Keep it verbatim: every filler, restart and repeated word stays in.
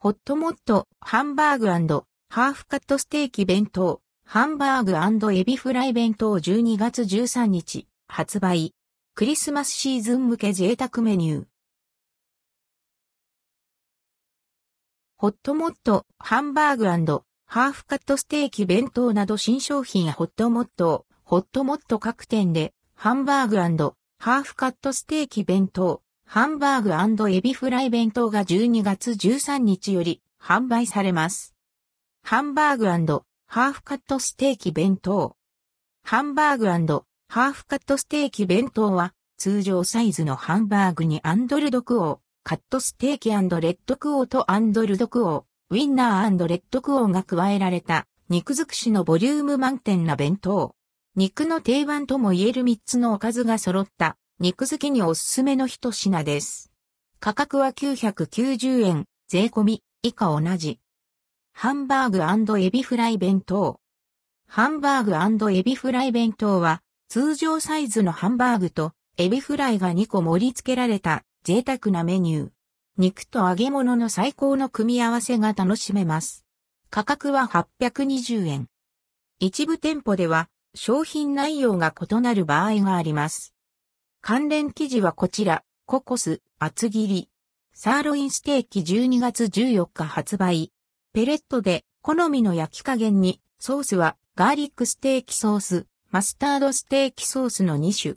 ホットモット、ハンバーグ&ハーフカットステーキ弁当、ハンバーグ&エビフライ弁当じゅうにがつじゅうさんにち、発売。クリスマスシーズン向け贅沢メニュー。ホットモット、ハンバーグ&ハーフカットステーキ弁当など新商品やホットモットを、ホットモット各店で、ハンバーグ&ハーフカットステーキ弁当、ハンバーグ&エビフライ弁当がじゅうにがつじゅうさんにちより販売されます。ハンバーグ&ハーフカットステーキ弁当。ハンバーグ&ハーフカットステーキ弁当は通常サイズのハンバーグにアンドルドクオー、カットステーキ&レッドクオーとアンドルドクオー、ウィンナー&レッドクオーが加えられた肉尽くしのボリューム満点な弁当。肉の定番ともいえるみっつのおかずが揃った肉好きにおすすめの一品です。価格はきゅうひゃくきゅうじゅうえん、税込み以下同じ。ハンバーグ&エビフライ弁当。ハンバーグ&エビフライ弁当は通常サイズのハンバーグとエビフライがにこ盛り付けられた贅沢なメニュー。肉と揚げ物の最高の組み合わせが楽しめます。価格ははっぴゃくにじゅうえん。一部店舗では商品内容が異なる場合があります。関連記事はこちら、ココス、厚切り。サーロインステーキじゅうにがつじゅうよっか発売。ペレットで、好みの焼き加減に、ソースは、ガーリックステーキソース、マスタードステーキソースのに種。